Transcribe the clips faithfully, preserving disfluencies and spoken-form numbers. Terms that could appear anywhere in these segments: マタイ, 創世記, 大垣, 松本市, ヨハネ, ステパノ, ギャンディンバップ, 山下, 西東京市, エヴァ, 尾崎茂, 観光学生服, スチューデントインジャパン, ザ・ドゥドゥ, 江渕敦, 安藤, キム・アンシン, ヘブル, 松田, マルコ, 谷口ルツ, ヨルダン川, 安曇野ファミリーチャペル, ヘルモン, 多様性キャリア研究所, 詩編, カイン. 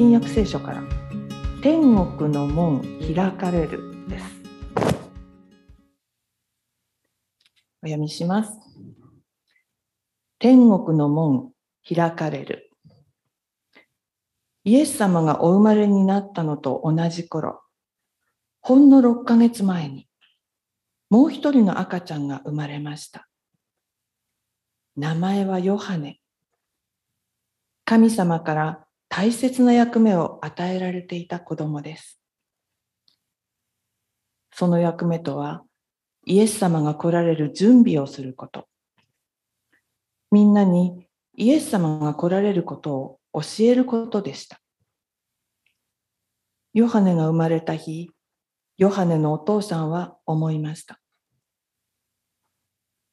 新約聖書から天国の門開かれるです。お読みします。天国の門開かれる。イエス様がお生まれになったのと同じ頃、ほんのろっかげつまえにもう一人の赤ちゃんが生まれました。名前はヨハネ。神様から大切な役目を与えられていた子供です。その役目とは、イエス様が来られる準備をすること。みんなにイエス様が来られることを教えることでした。ヨハネが生まれた日、ヨハネのお父さんは思いました。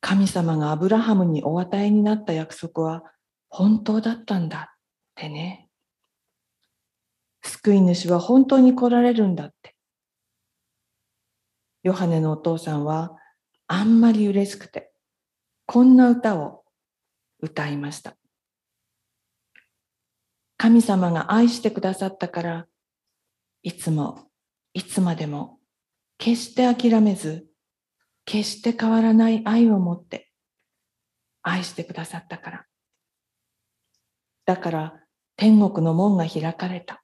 神様がアブラハムにお与えになった約束は本当だったんだってね。救い主は本当に来られるんだって。ヨハネのお父さんはあんまり嬉しくて、こんな歌を歌いました。神様が愛してくださったから、いつもいつまでも決して諦めず、決して変わらない愛を持って愛してくださったから。だから天国の門が開かれた。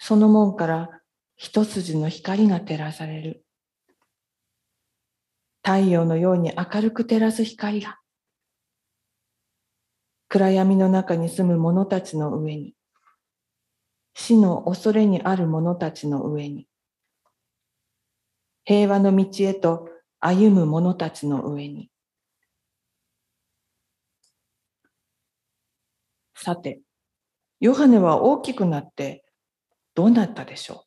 その門から一筋の光が照らされる。太陽のように明るく照らす光が、暗闇の中に住む者たちの上に、死の恐れにある者たちの上に、平和の道へと歩む者たちの上に。さて、ヨハネは大きくなって、どうなったでしょう。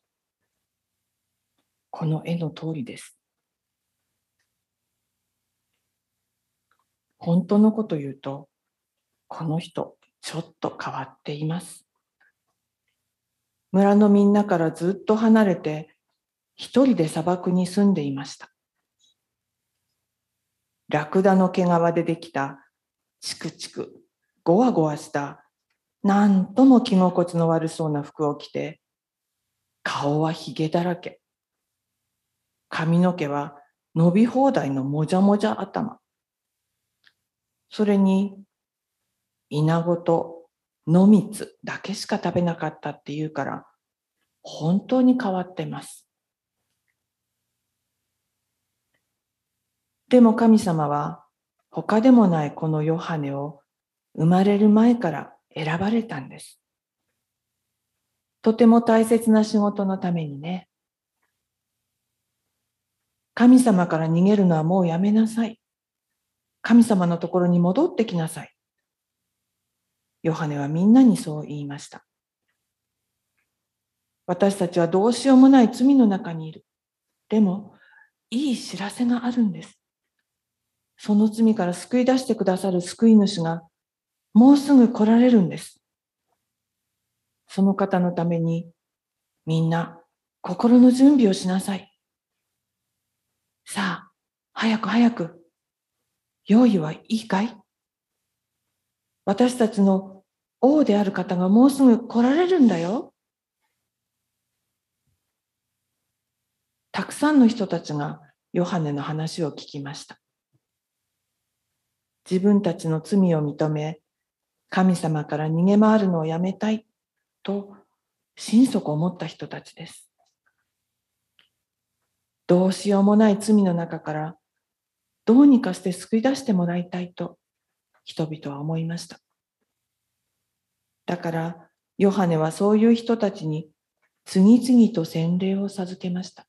この絵の通りです。本当のこと言うと、この人ちょっと変わっています。村のみんなからずっと離れて、一人で砂漠に住んでいました。ラクダの毛皮でできたチクチクゴワゴワしたなんとも着心地の悪そうな服を着て、顔はひげだらけ。髪の毛は伸び放題のもじゃもじゃ頭。それに、イナゴと野蜜だけしか食べなかったっていうから、本当に変わってます。でも神様は、他でもないこのヨハネを生まれる前から選ばれたんです。とても大切な仕事のためにね。神様から逃げるのはもうやめなさい。神様のところに戻ってきなさい。ヨハネはみんなにそう言いました。私たちはどうしようもない罪の中にいる。でも、いい知らせがあるんです。その罪から救い出してくださる救い主が、もうすぐ来られるんです。その方のために、みんな心の準備をしなさい。さあ、早く早く。用意はいいかい？私たちの王である方がもうすぐ来られるんだよ。たくさんの人たちがヨハネの話を聞きました。自分たちの罪を認め、神様から逃げ回るのをやめたい。と心底思った人たちです。どうしようもない罪の中からどうにかして救い出してもらいたいと人々は思いました。だからヨハネはそういう人たちに次々と洗礼を授けました。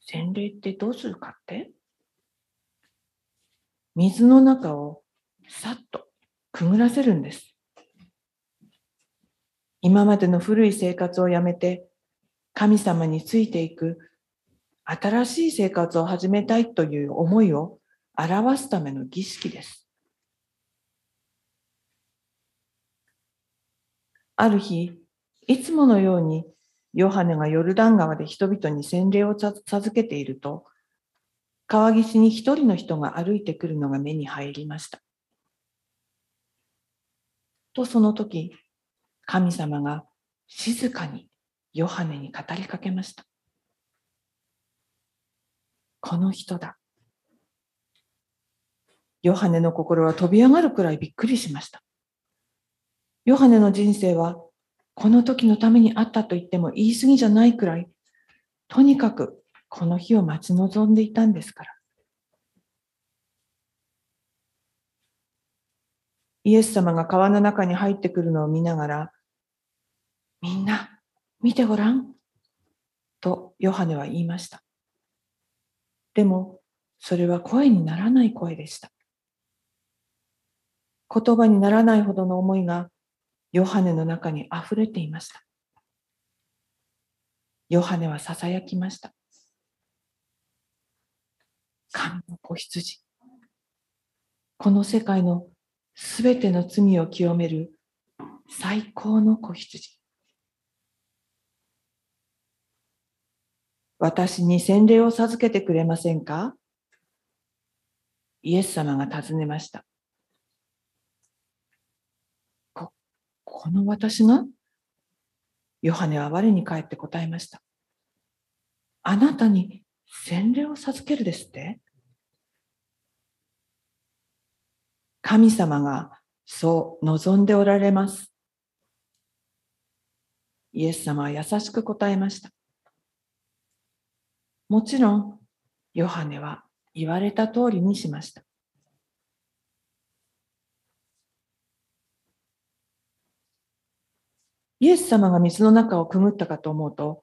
洗礼ってどうするかって？水の中をさっとくぐらせるんです。今までの古い生活をやめて、神様についていく、新しい生活を始めたいという思いを表すための儀式です。ある日、いつものようにヨハネがヨルダン川で人々に洗礼を授けていると、川岸に一人の人が歩いてくるのが目に入りました。とその時、神様が静かにヨハネに語りかけました。この人だ。ヨハネの心は飛び上がるくらいびっくりしました。ヨハネの人生はこの時のためにあったと言っても言い過ぎじゃないくらい、とにかくこの日を待ち望んでいたんですから。イエス様が川の中に入ってくるのを見ながら、みんな見てごらんとヨハネは言いました。でもそれは声にならない声でした。言葉にならないほどの思いがヨハネの中にあふれていました。ヨハネはささやきました。神の子羊、この世界のすべての罪を清める最高の子羊。私に洗礼を授けてくれませんか？イエス様が尋ねました。こ、この私が？ヨハネは我に返って答えました。あなたに洗礼を授けるですって？神様がそう望んでおられます。イエス様は優しく答えました。もちろん、ヨハネは言われた通りにしました。イエス様が水の中をくぐったかと思うと、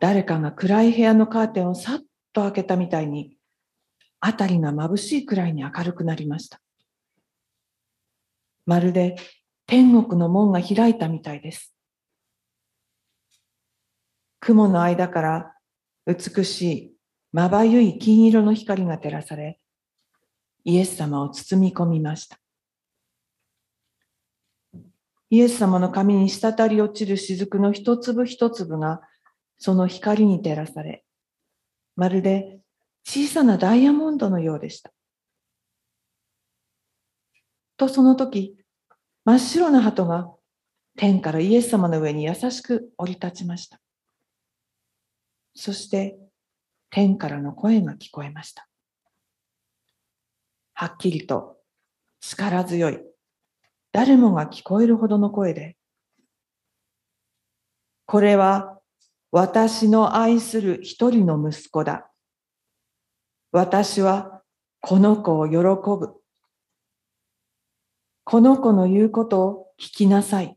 誰かが暗い部屋のカーテンをさっと開けたみたいに、あたりが眩しいくらいに明るくなりました。まるで天国の門が開いたみたいです。雲の間から美しいまばゆい金色の光が照らされ、イエス様を包み込みました。イエス様の髪に滴り落ちる雫の一粒一粒がその光に照らされ、まるで小さなダイヤモンドのようでした。とその時、真っ白な鳩が天からイエス様の上に優しく降り立ちました。そして天からの声が聞こえました。はっきりと力強い、誰もが聞こえるほどの声で、これは私の愛する一人の息子だ。私はこの子を喜ぶ。この子の言うことを聞きなさい。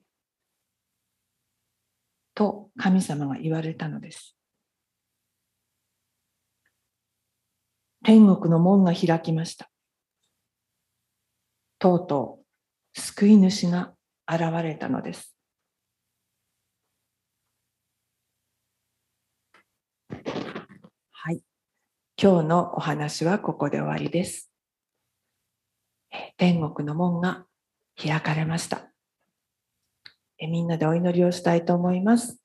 と神様が言われたのです。天国の門が開きました。とうとう救い主が現れたのです。はい。今日のお話はここで終わりです。天国の門が開かれました。えみんなでお祈りをしたいと思います、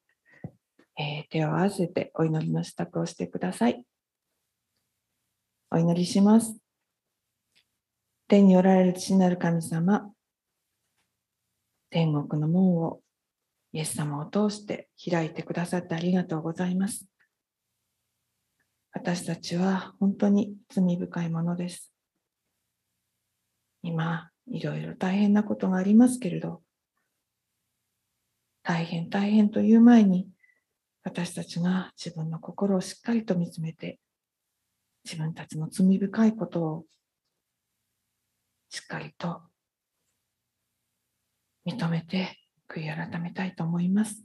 えー。手を合わせてお祈りの支度をしてください。お祈りします。天におられる父なる神様、天国の門をイエス様を通して開いてくださってありがとうございます。私たちは本当に罪深いものです。今、いろいろ大変なことがありますけれど、大変大変という前に、私たちが自分の心をしっかりと見つめて、自分たちの罪深いことをしっかりと認めて悔い改めたいと思います。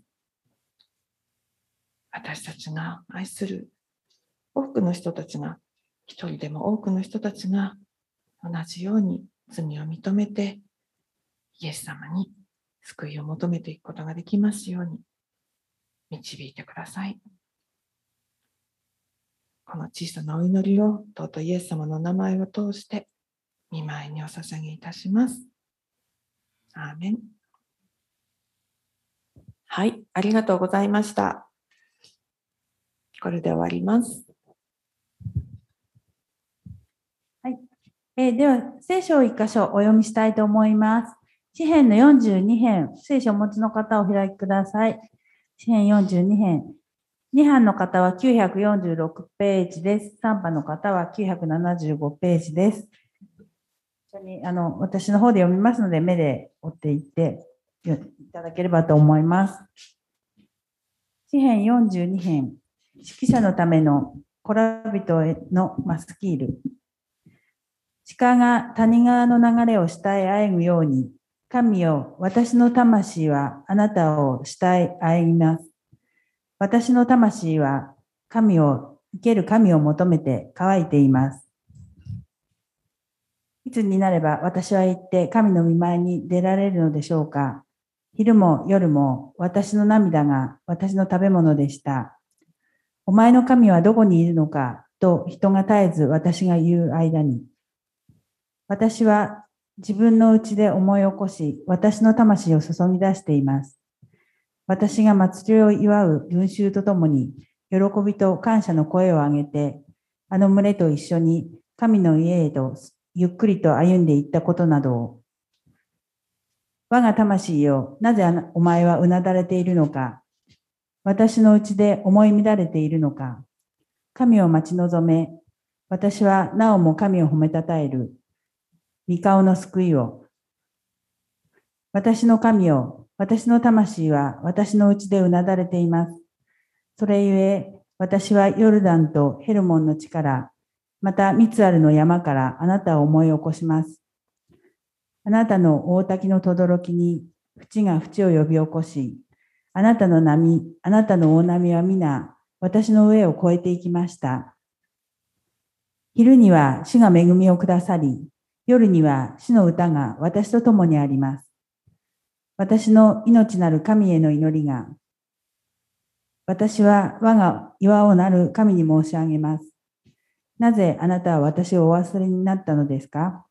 私たちが愛する多くの人たちが、一人でも多くの人たちが同じように罪を認めて、イエス様に救いを求めていくことができますように導いてください。この小さなお祈りを尊いイエス様の名前を通して御前にお捧げいたします。アーメン。はい、ありがとうございました。これで終わります。えー、では聖書を一箇所お読みしたいと思います。詩編のよんじゅうに編、聖書をお持ちの方をお開きください。詩編よんじゅうに編、に版の方はきゅうひゃくよんじゅうろくページです。さん版の方はきゅうひゃくななじゅうごページです。一緒にあの私の方で読みますので、目で追っていっていただければと思います。詩編よんじゅうに編、指揮者のためのコラビトへのマスキール。鹿が谷川の流れを下へあえぐように、神よ、私の魂はあなたを下へあえぎます。私の魂は神を、生ける神を求めて乾いています。いつになれば私は行って神の御前に出られるのでしょうか。昼も夜も私の涙が私の食べ物でした。お前の神はどこにいるのかと人が絶えず私が言う間に、私は自分のうちで思い起こし、私の魂を注ぎ出しています。私が祭りを祝う群衆とともに、喜びと感謝の声を上げて、あの群れと一緒に神の家へとゆっくりと歩んでいったことなどを。我が魂よ、なぜお前はうなだれているのか。私のうちで思い乱れているのか。神を待ち望め、私はなおも神を褒めたたえる。御顔の救いを。私の神よ、私の魂は私のうちでうなだれています。それゆえ、私はヨルダンとヘルモンの地から、またミツアルの山からあなたを思い起こします。あなたの大滝のとどろきに、淵が淵を呼び起こし、あなたの波、あなたの大波は皆、私の上を越えていきました。昼には主が恵みをくださり、夜には主の歌が私と共にあります。私の命なる神への祈りが、私は我が岩をなる神に申し上げます。なぜあなたは私をお忘れになったのですか？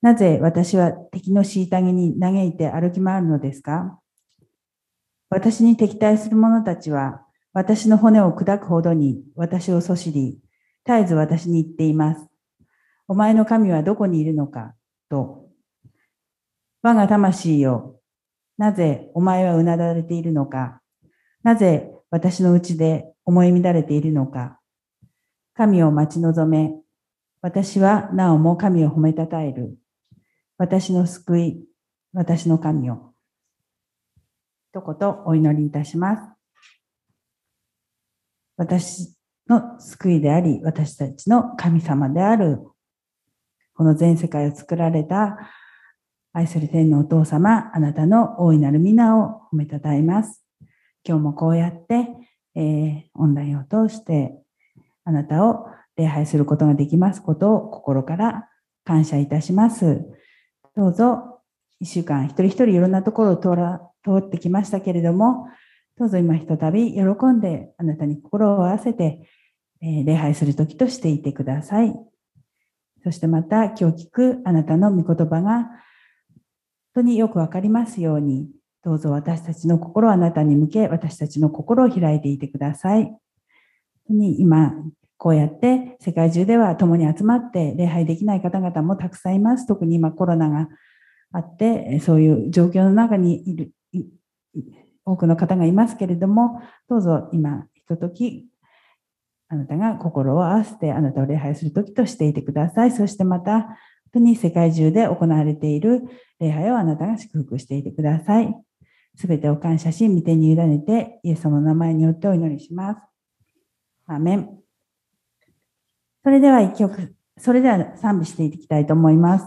なぜ私は敵の虐げに嘆いて歩き回るのですか？私に敵対する者たちは、私の骨を砕くほどに私をそしり、絶えず私に言っています。お前の神はどこにいるのか、と。我が魂よ、なぜお前はうなだれているのか、なぜ私のうちで思い乱れているのか。神を待ち望め、私はなおも神を褒めたたえる。私の救い、私の神を。一言お祈りいたします。私の救いであり、私たちの神様である、この全世界を作られた愛する天のお父様、あなたの大いなる皆を褒めたたえます。今日もこうやって、えー、オンラインを通してあなたを礼拝することができますことを心から感謝いたします。どうぞ一週間一人一人いろんなところを通ら通ってきましたけれども、どうぞ今ひとたび喜んであなたに心を合わせて、えー、礼拝するときとしていてください。そしてまた今日聞くあなたの御言葉が本当によくわかりますように、どうぞ私たちの心をあなたに向け、私たちの心を開いていてください。本当に今こうやって世界中では共に集まって礼拝できない方々もたくさんいます。特に今コロナがあってそういう状況の中にいる多くの方がいますけれども、どうぞ今ひとときあなたが心を合わせてあなたを礼拝するときとしていてください。そしてまた本当に世界中で行われている礼拝をあなたが祝福していてください。すべてを感謝し、御手に委ねてイエス様の名前によってお祈りします。アーメン。それでは一曲、それでは賛美していきたいと思います。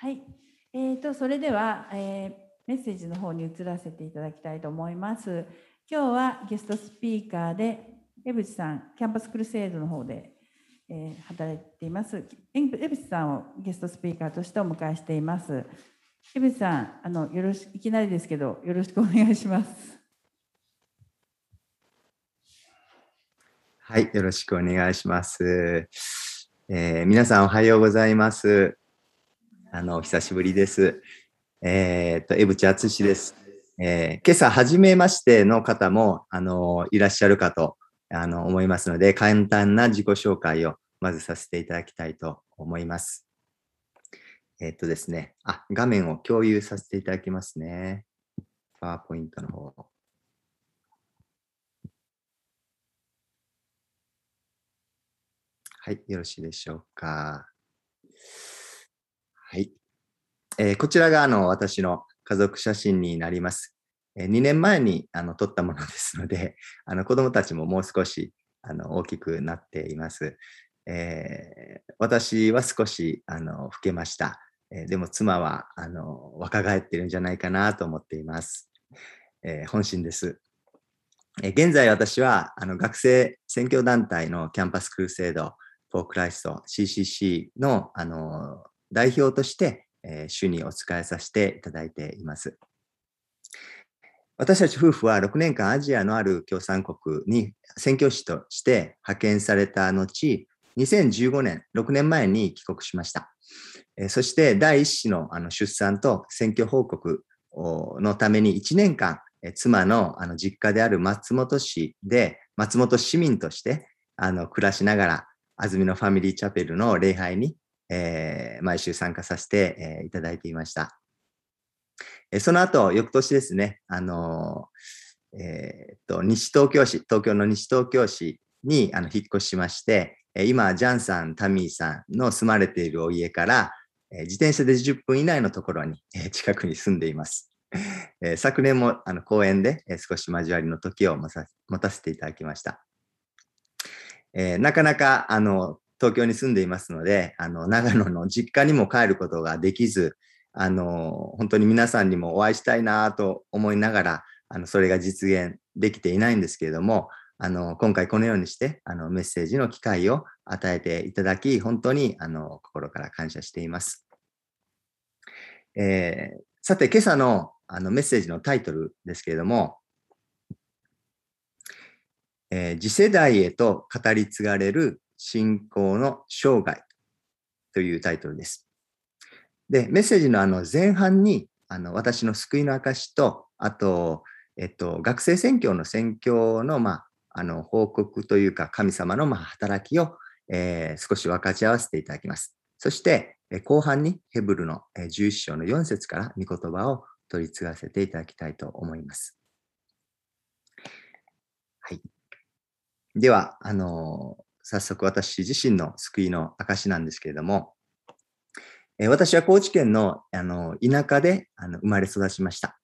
はい、えーと、それでは、えー、メッセージの方に移らせていただきたいと思います。今日はゲストスピーカーで江渕さん、キャンパスクルセイドの方で、えー、働いています。江渕さんをゲストスピーカーとしてお迎えしています。江渕さん、あのよろしいきなりですけど、よろしくお願いします。はい、よろしくお願いします。えー、皆さんおはようございます。あの、久しぶりです。えっと、江渕敦です。えー、今朝、初めましての方も、あの、いらっしゃるかと、あの、思いますので、簡単な自己紹介を、まずさせていただきたいと思います。えっとですね、あ、画面を共有させていただきますね。パワーポイントの方。はい、よろしいでしょうか。はい、えー、こちらがあの私の家族写真になります。えー、にねんまえにあの撮ったものですので、あの子どもたちももう少しあの大きくなっています。えー、私は少しあの老けました。えー、でも妻はあの若返ってるんじゃないかなと思っています。えー、本心です。えー、現在私はあの学生宣教団体のキャンパスクルセイド・フォー・クライスト シーシーシー のあの代表として、えー、主にお仕えさせていただいています。私たち夫婦はろくねんかんアジアのある共産国に宣教師として派遣された後、にせんじゅうごねん、ろくねんまえに帰国しました。えー、そして第一子の、あの出産と選挙報告のためにいちねんかん、えー、妻の、あの実家である松本市で松本市民としてあの暮らしながら安曇野ファミリーチャペルの礼拝にえー、毎週参加させて、えー、いただいていました。えー、その後、翌年ですね、あのーえー、っと西東京市、東京の西東京市にあの引っ越しまして、えー、今、ジャンさん、タミーさんの住まれているお家から、えー、自転車でじゅっぷん以内のところに、えー、近くに住んでいます。えー、昨年もあの公園で、えー、少し交わりの時を持た、持たせていただきました。えー、なかなか、あの、東京に住んでいますので、あの、長野の実家にも帰ることができず、あの、本当に皆さんにもお会いしたいなと思いながら、あの、それが実現できていないんですけれども、あの、今回このようにして、あの、メッセージの機会を与えていただき、本当に、あの、心から感謝しています。えー、さて、今朝の、あの、メッセージのタイトルですけれども、えー、次世代へと語り継がれる信仰の生涯というタイトルです。で、メッセージのあの前半にあの私の救いの証と、あと、えっと、学生宣教の宣教の、まあ、あの報告というか神様の、まあ、働きを、えー、少し分かち合わせていただきます。そして後半にヘブルのじゅういっ章のよん節から御言葉を取り継がせていただきたいと思います。はい。では、あの、早速私自身の救いの証なんですけれども、え私は高知県の、あの田舎であの生まれ育ちました。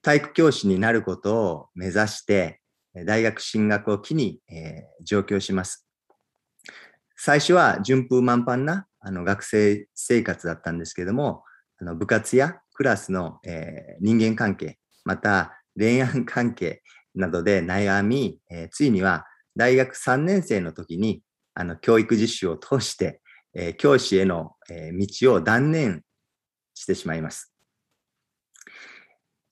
体育教師になることを目指して、大学進学を機に、えー、上京します。最初は順風満帆なあの学生生活だったんですけれども、あの部活やクラスの、えー、人間関係、また恋愛関係などで悩み、えー、ついには大学さんねん生の時にあの教育実習を通して、えー、教師への、えー、道を断念してしまいます。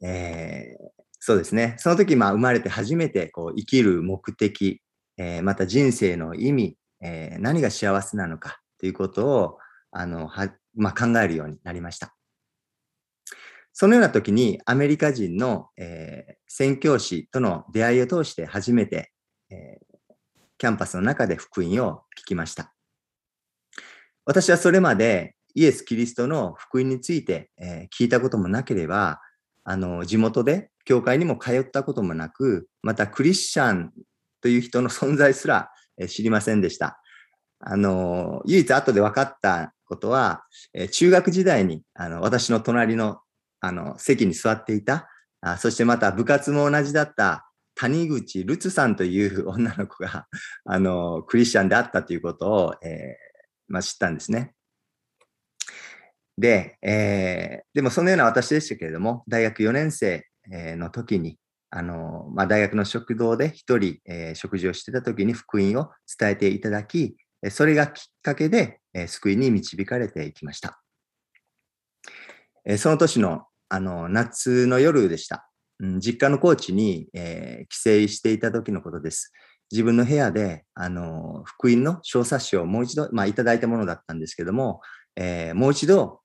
えーそうですね。その時、まあ、生まれて初めてこう生きる目的、えー、また人生の意味、えー、何が幸せなのかということをあのは、まあ、考えるようになりました。そのような時にアメリカ人の、えー、宣教師との出会いを通して初めて、えー、キャンパスの中で福音を聞きました。私はそれまでイエス・キリストの福音について、えー、聞いたこともなければ、あの地元で教会にも通ったこともなく、またクリスチャンという人の存在すら知りませんでした。あの唯一後で分かったことは、中学時代にあの私の隣の、あの席に座っていた、あそしてまた部活も同じだった谷口ルツさんという女の子があのクリスチャンであったということを、えーまあ、知ったんですね。で、えー、でもそのような私でしたけれども、大学よねん生の時にあの、まあ、大学の食堂で一人、えー、食事をしてた時に福音を伝えていただき、それがきっかけで、えー、救いに導かれていきました。えー、その年の、あの夏の夜でした。うん、実家の高知に、えー、帰省していた時のことです。自分の部屋であの福音の小冊子をもう一度、まあ、いただいたものだったんですけども、えー、もう一度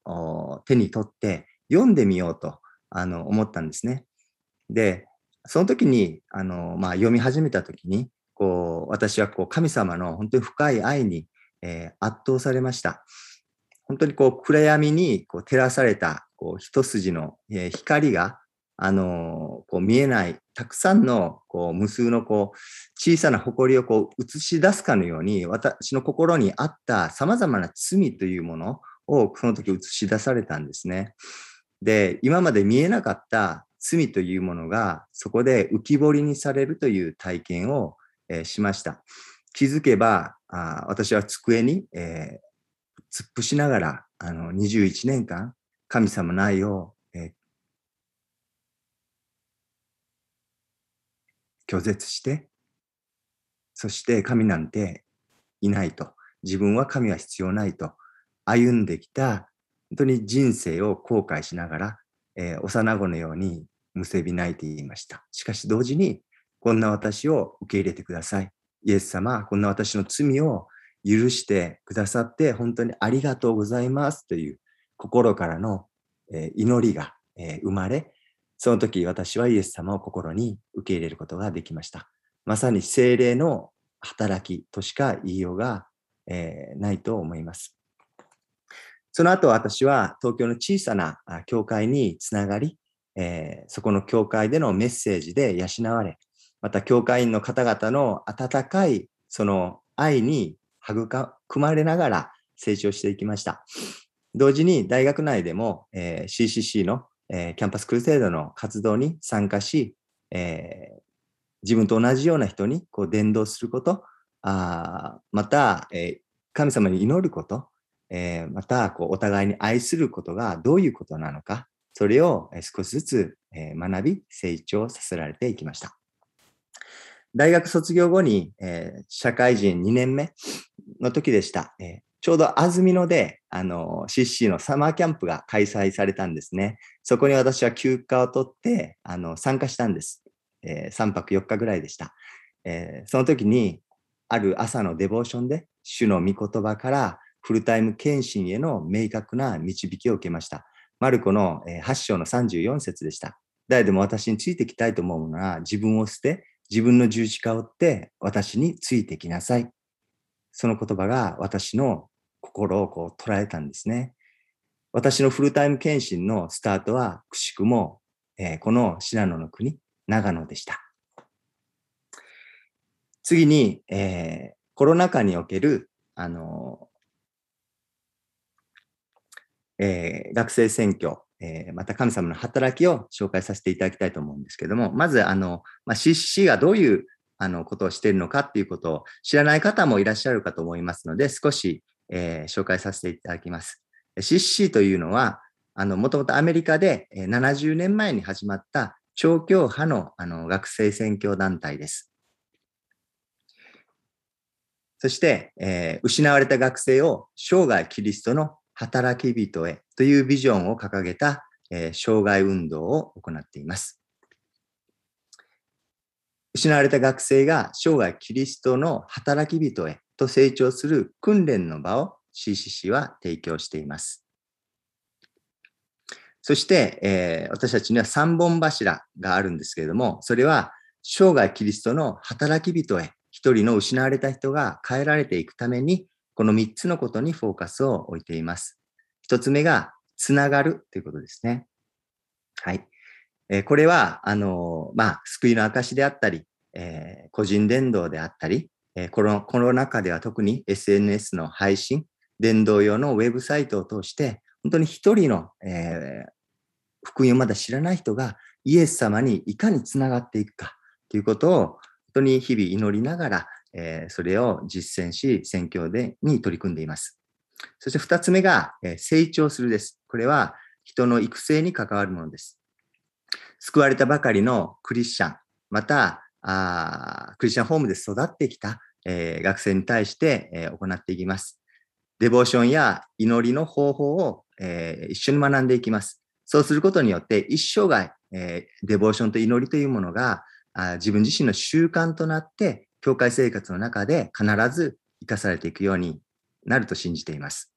手に取って読んでみようとあの思ったんですね。で、その時にあの、まあ、読み始めた時にこう私はこう神様の本当に深い愛に、えー、圧倒されました。本当にこう暗闇にこう照らされたこう一筋の、えー、光があのこう見えないたくさんのこう無数のこう小さな埃をこう映し出すかのように、私の心にあったさまざまな罪というものをその時映し出されたんですね。で、今まで見えなかった罪というものがそこで浮き彫りにされるという体験を、えー、しました。気づけばあ私は机に、えー、突っ伏しながらあのにじゅういちねんかん神様の愛を拒絶して、そして神なんていないと、自分は神は必要ないと歩んできた本当に人生を後悔しながら、えー、幼子のようにむせび泣いていました。しかし同時に、こんな私を受け入れてください。イエス様、こんな私の罪を許してくださって本当にありがとうございますという心からの、えー、祈りが、えー、生まれ、その時私はイエス様を心に受け入れることができました。まさに聖霊の働きとしか言いようが、えー、ないと思います。その後私は東京の小さな教会につながり、えー、そこの教会でのメッセージで養われ、また教会員の方々の温かいその愛に育まれながら成長していきました。同時に大学内でも、えー、シーシーシー のキャンパスクルセイドの活動に参加し、えー、自分と同じような人にこう伝道すること、あまた、えー、神様に祈ること、えー、またこうお互いに愛することがどういうことなのか、それを少しずつ学び、成長させられていきました。大学卒業後に、えー、社会人にねんめの時でした。えーちょうど安曇野であの シーシーシー のサマーキャンプが開催されたんですね。そこに私は休暇を取ってあの参加したんです、えー。さんぱくよっかぐらいでした、えー。その時にある朝のデボーションで主の御言葉からフルタイム献身への明確な導きを受けました。マルコのはち章のさんじゅうよん節でした。誰でも私についてきたいと思うのは自分を捨て、自分の十字架を追って私についてきなさい。その言葉が私の心をこう捉えたんですね。私のフルタイム献身のスタートはくしくも、えー、この信濃の国長野でした。次に、えー、コロナ禍における、あのーえー、学生選挙、えー、また神様の働きを紹介させていただきたいと思うんですけども、まずあの、まあ、シーシーシー がどういうあのことをしているのかっていうことを知らない方もいらっしゃるかと思いますので、少し、えー、紹介させていただきます。シーシーシー というのは、もともとアメリカでななじゅうねんまえに始まった超教派 の, あの学生宣教団体です。そして、えー、失われた学生を生涯キリストの働き人へというビジョンを掲げた、えー、生涯運動を行っています。失われた学生が生涯キリストの働き人へと成長する訓練の場を シーシーシー は提供しています。そして、えー、私たちにはさんぼん柱があるんですけれども、それは生涯キリストの働き人へ、一人の失われた人が変えられていくために、このみっつのことにフォーカスを置いています。ひとつめがつながるということですね。はい。えー、これはあのー、まあ、救いの証であったり、えー、個人伝道であったり、えー、このコロナ禍では特に エスエヌエス の配信、伝道用のウェブサイトを通して、本当に一人の、えー、福音をまだ知らない人がイエス様にいかにつながっていくかということを本当に日々祈りながら、えー、それを実践し、宣教でに取り組んでいます。そして二つ目が、えー、成長するです。これは人の育成に関わるものです。救われたばかりのクリスチャン、またあクリスチャンホームで育ってきた、えー、学生に対して、えー、行っていきます。デボーションや祈りの方法をえー、一緒に学んでいきます。そうすることによって一生涯、えー、デボーションと祈りというものがあ自分自身の習慣となって教会生活の中で必ず生かされていくようになると信じています。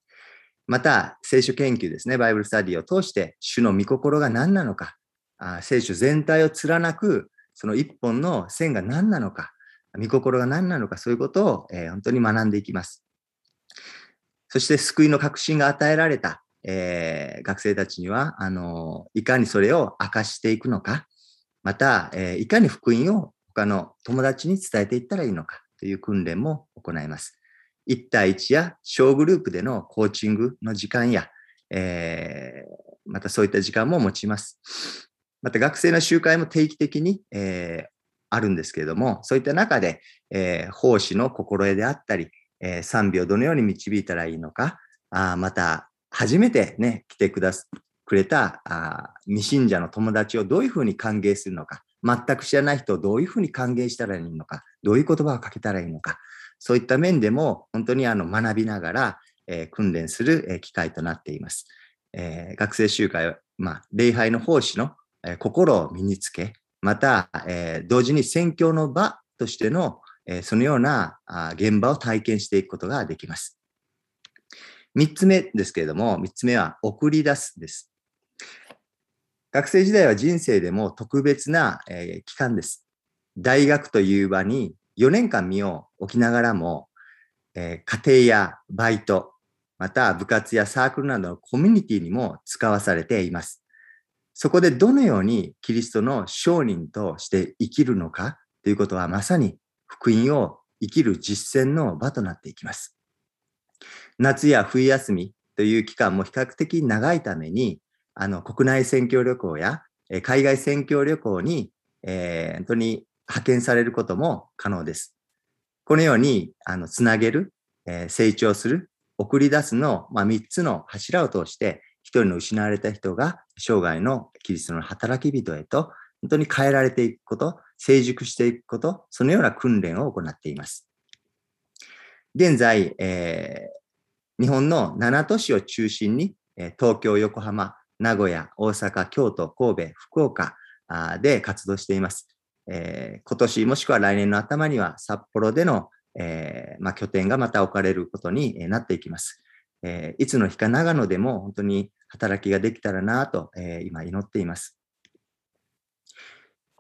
また聖書研究ですね、バイブルスタディを通して主の御心が何なのか、あ聖書全体を貫くその一本の線が何なのか、御心が何なのか、そういうことを、えー、本当に学んでいきます。そして救いの確信が与えられたえー、学生たちにはあのいかにそれを明かしていくのか、また、えー、いかに福音を他の友達に伝えていったらいいのかという訓練も行います。いち対いちや小グループでのコーチングの時間や、えー、またそういった時間も持ちます。また学生の集会も定期的に、えー、あるんですけれども、そういった中で、えー、奉仕の心得であったり、えー、賛美をどのように導いたらいいのか、あまた初めてね、来てくだすくれたあ未信者の友達をどういうふうに歓迎するのか、全く知らない人をどういうふうに歓迎したらいいのか、どういう言葉をかけたらいいのか、そういった面でも本当にあの学びながら、えー、訓練する、えー、機会となっています。えー、学生集会は、まあ、礼拝の奉仕の、えー、心を身につけ、また、えー、同時に宣教の場としての、えー、そのようなあ現場を体験していくことができます。三つ目ですけれども、三つ目は送り出すです。学生時代は人生でも特別な、えー、期間です。大学という場によねんかん身を置きながらも、えー、家庭やバイト、また部活やサークルなどのコミュニティにも使わされています。そこでどのようにキリストの証人として生きるのかということは、まさに福音を生きる実践の場となっていきます。夏や冬休みという期間も比較的長いために、あの国内宣教旅行や海外宣教旅行に、えー、本当に派遣されることも可能です。このようにあのつなげる、えー、成長する、送り出すの、まあ、みっつの柱を通して、一人の失われた人が生涯のキリストの働き人へと本当に変えられていくこと、成熟していくこと、そのような訓練を行っています。現在、えー、日本のななとしを中心に、東京、横浜、名古屋、大阪、京都、神戸、福岡で活動しています。えー、今年もしくは来年の頭には札幌での、えーまあ、拠点がまた置かれることになっていきます。えー、いつの日か長野でも本当に働きができたらなと、えー、今祈っています。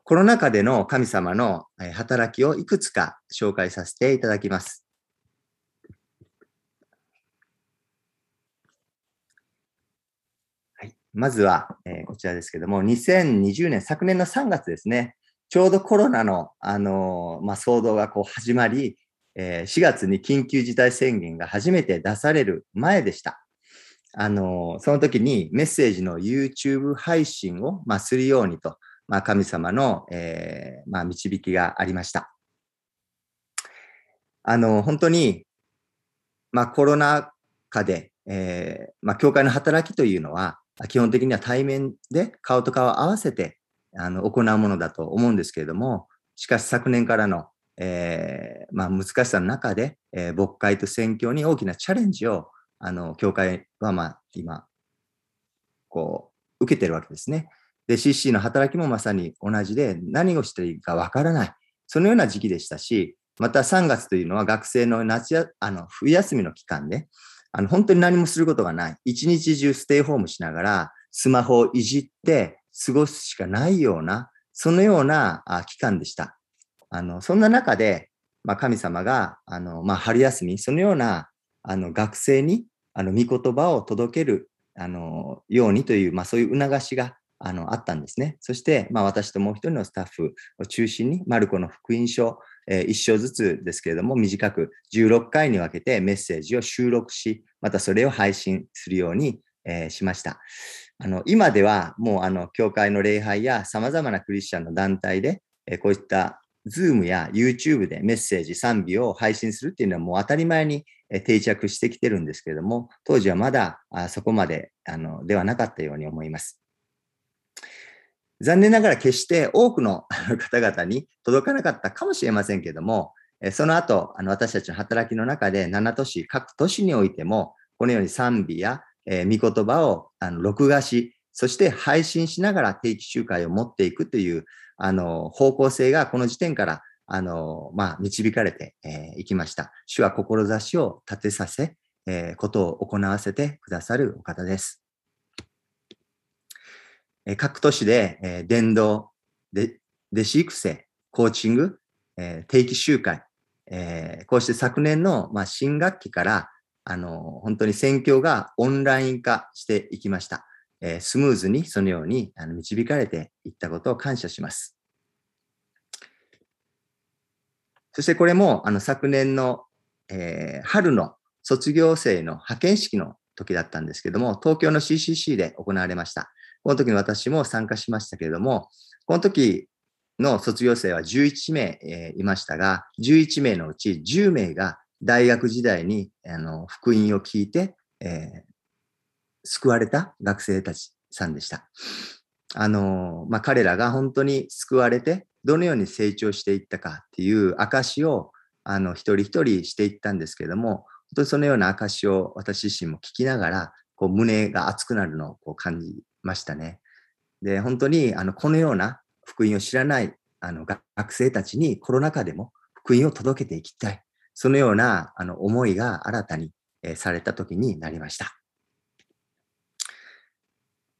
コロナ禍での神様の働きをいくつか紹介させていただきます。まずは、えー、こちらですけども、にせんにじゅうねん、昨年のさんがつですね、ちょうどコロナの、あのーまあ、騒動がこう始まり、えー、しがつに緊急事態宣言が初めて出される前でした。あのー、その時にメッセージの YouTube 配信を、まあ、するようにと、まあ、神様の、えーまあ、導きがありました。あのー、本当に、まあ、コロナ禍で、えーまあ、教会の働きというのは基本的には対面で顔と顔を合わせてあの行うものだと思うんですけれども、しかし昨年からの、えーまあ、難しさの中で、えー、牧会と宣教に大きなチャレンジをあの教会はまあ今こう受けてるわけですね。で シーシー の働きもまさに同じで、何をしていいかわからない、そのような時期でしたし、またさんがつというのは学生の夏やあの冬休みの期間で、あの本当に何もすることがない、一日中ステイホームしながらスマホをいじって過ごすしかないような、そのような期間でした。あのそんな中で、まあ、神様があの、まあ、春休み、そのようなあの学生にあの御言葉を届けるあのようにという、まあ、そういう促しがあのあったんですね。そして、まあ、私ともう一人のスタッフを中心にマルコの福音書いっ章ずつですけれども、短くじゅうろっかいに分けてメッセージを収録し、またそれを配信するようにしました。あの今ではもうあの教会の礼拝やさまざまなクリスチャンの団体でこういった Zoom や YouTube でメッセージ賛美を配信するっていうのはもう当たり前に定着してきてるんですけれども、当時はまだそこまであのではなかったように思います。残念ながら決して多くの方々に届かなかったかもしれませんけれども、その後、あの私たちの働きの中でなな都市、各都市においても、このように賛美や、えー、御言葉をあの録画し、そして配信しながら定期集会を持っていくというあの方向性がこの時点からあの、まあ、導かれてい、えー、きました。主は志を立てさせ、えー、ことを行わせてくださるお方です。各都市で伝道、弟子育成、コーチング、定期集会、こうして昨年の新学期からあの本当に宣教がオンライン化していきました。スムーズにそのように導かれていったことを感謝します。そしてこれもあの昨年の春の卒業生の派遣式の時だったんですけども、東京の シーシーシー で行われました。この時に私も参加しましたけれども、この時の卒業生はじゅういちめい、えー、いましたが、じゅういちめいのうちじゅうめいが大学時代にあの福音を聞いて、えー、救われた学生たちさんでした。あのーまあ、彼らが本当に救われて、どのように成長していったかっていう証をあの一人一人していったんですけれども、本当にそのような証を私自身も聞きながら、こう胸が熱くなるのをこう感じましたね。で、本当にあのこのような福音を知らないあの学生たちにコロナ禍でも福音を届けていきたい、そのようなあの思いが新たに、えー、された時になりました、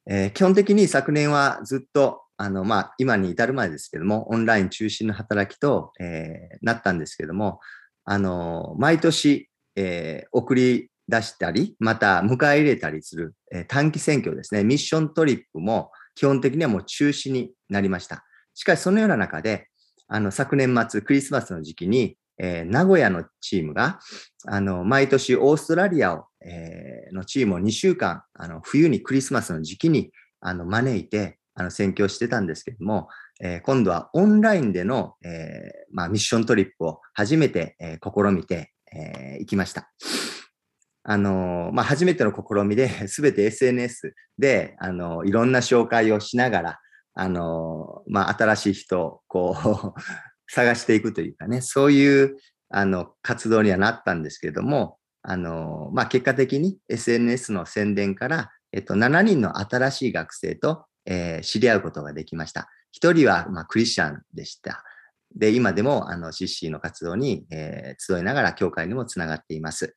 えー、基本的に昨年はずっとあの、まあ、今に至るまでですけどもオンライン中心の働きと、えー、なったんですけども、あの毎年、えー、送り出したり、また迎え入れたりする、えー、短期宣教ですね、ミッショントリップも基本的にはもう中止になりました。しかしそのような中で、あの昨年末クリスマスの時期に、えー、名古屋のチームがあの毎年オーストラリアを、えー、のチームをにしゅうかんあの冬にクリスマスの時期にあの招いてあの宣教してたんですけども、えー、今度はオンラインでの、えーまあ、ミッショントリップを初めて、えー、試みてい、えー、きました。あのまあ、初めての試みで、すべて エスエヌエス であのいろんな紹介をしながら、あの、まあ、新しい人をこう探していくというかね、そういうあの活動にはなったんですけれども、あの、まあ、結果的に エスエヌエス の宣伝から、えっと、ななにんの新しい学生と、えー、知り合うことができました。ひとりは、まあ、クリスチャンでした。で、今でもあの シーシー の活動に、えー、集いながら教会にもつながっています。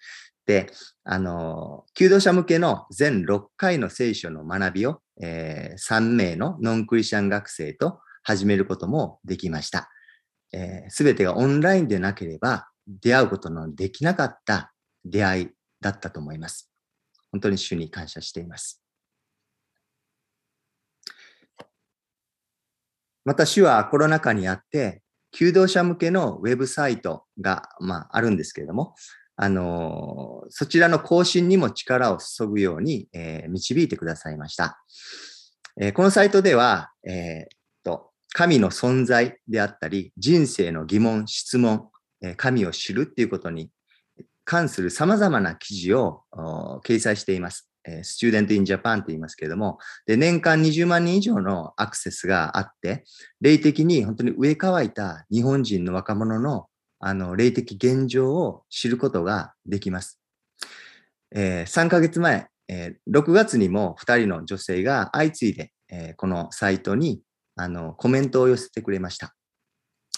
で、あの求道者向けの全ろっかいの聖書の学びを、えー、さんめいのノンクリスチャン学生と始めることもできました。すべてがオンラインでなければ出会うことのできなかった出会いだったと思います。本当に主に感謝しています。また主はコロナ禍にあって、求道者向けのウェブサイトが、まあ、あるんですけれども、あの、そちらの更新にも力を注ぐように、えー、導いてくださいました。えー、このサイトでは、えー、っと、神の存在であったり、人生の疑問、質問、えー、神を知るっていうことに関する様々な記事を掲載しています。スチューデントインジャパンと言いますけれども、で、年間にじゅうまんにん以上のアクセスがあって、霊的に本当に植え替わいた日本人の若者のあの霊的現状を知ることができます。えー、さんかげつまえ、えー、ろくがつにもふたりの女性が相次いで、えー、このサイトにあのコメントを寄せてくれました。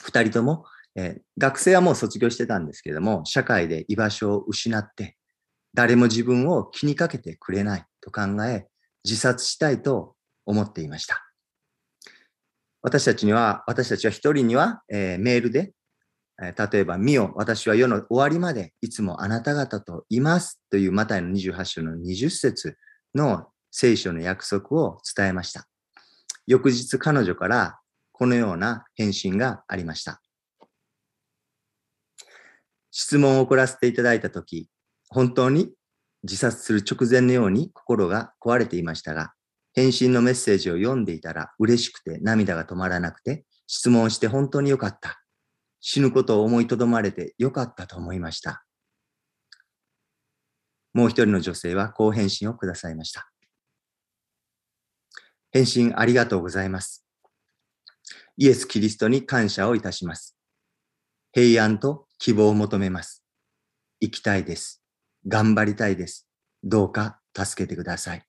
ふたりとも、えー、学生はもう卒業してたんですけれども、社会で居場所を失って、誰も自分を気にかけてくれないと考え、自殺したいと思っていました。私たちには、私たちは一人には、えー、メールで、えー、例えば、見よ、私は世の終わりまでいつもあなた方といますというマタイのにじゅうはっしょうのにじゅっせつの聖書の約束を伝えました。翌日、彼女からこのような返信がありました。質問を送らせていただいたとき、本当に自殺する直前のように心が壊れていましたが、返信のメッセージを読んでいたら嬉しくて涙が止まらなくて、質問して本当に良かった。死ぬことを思いとどまれて良かったと思いました。もう一人の女性はこう返信をくださいました。返信ありがとうございます。イエス・キリストに感謝をいたします。平安と希望を求めます。生きたいです。頑張りたいです。どうか助けてください。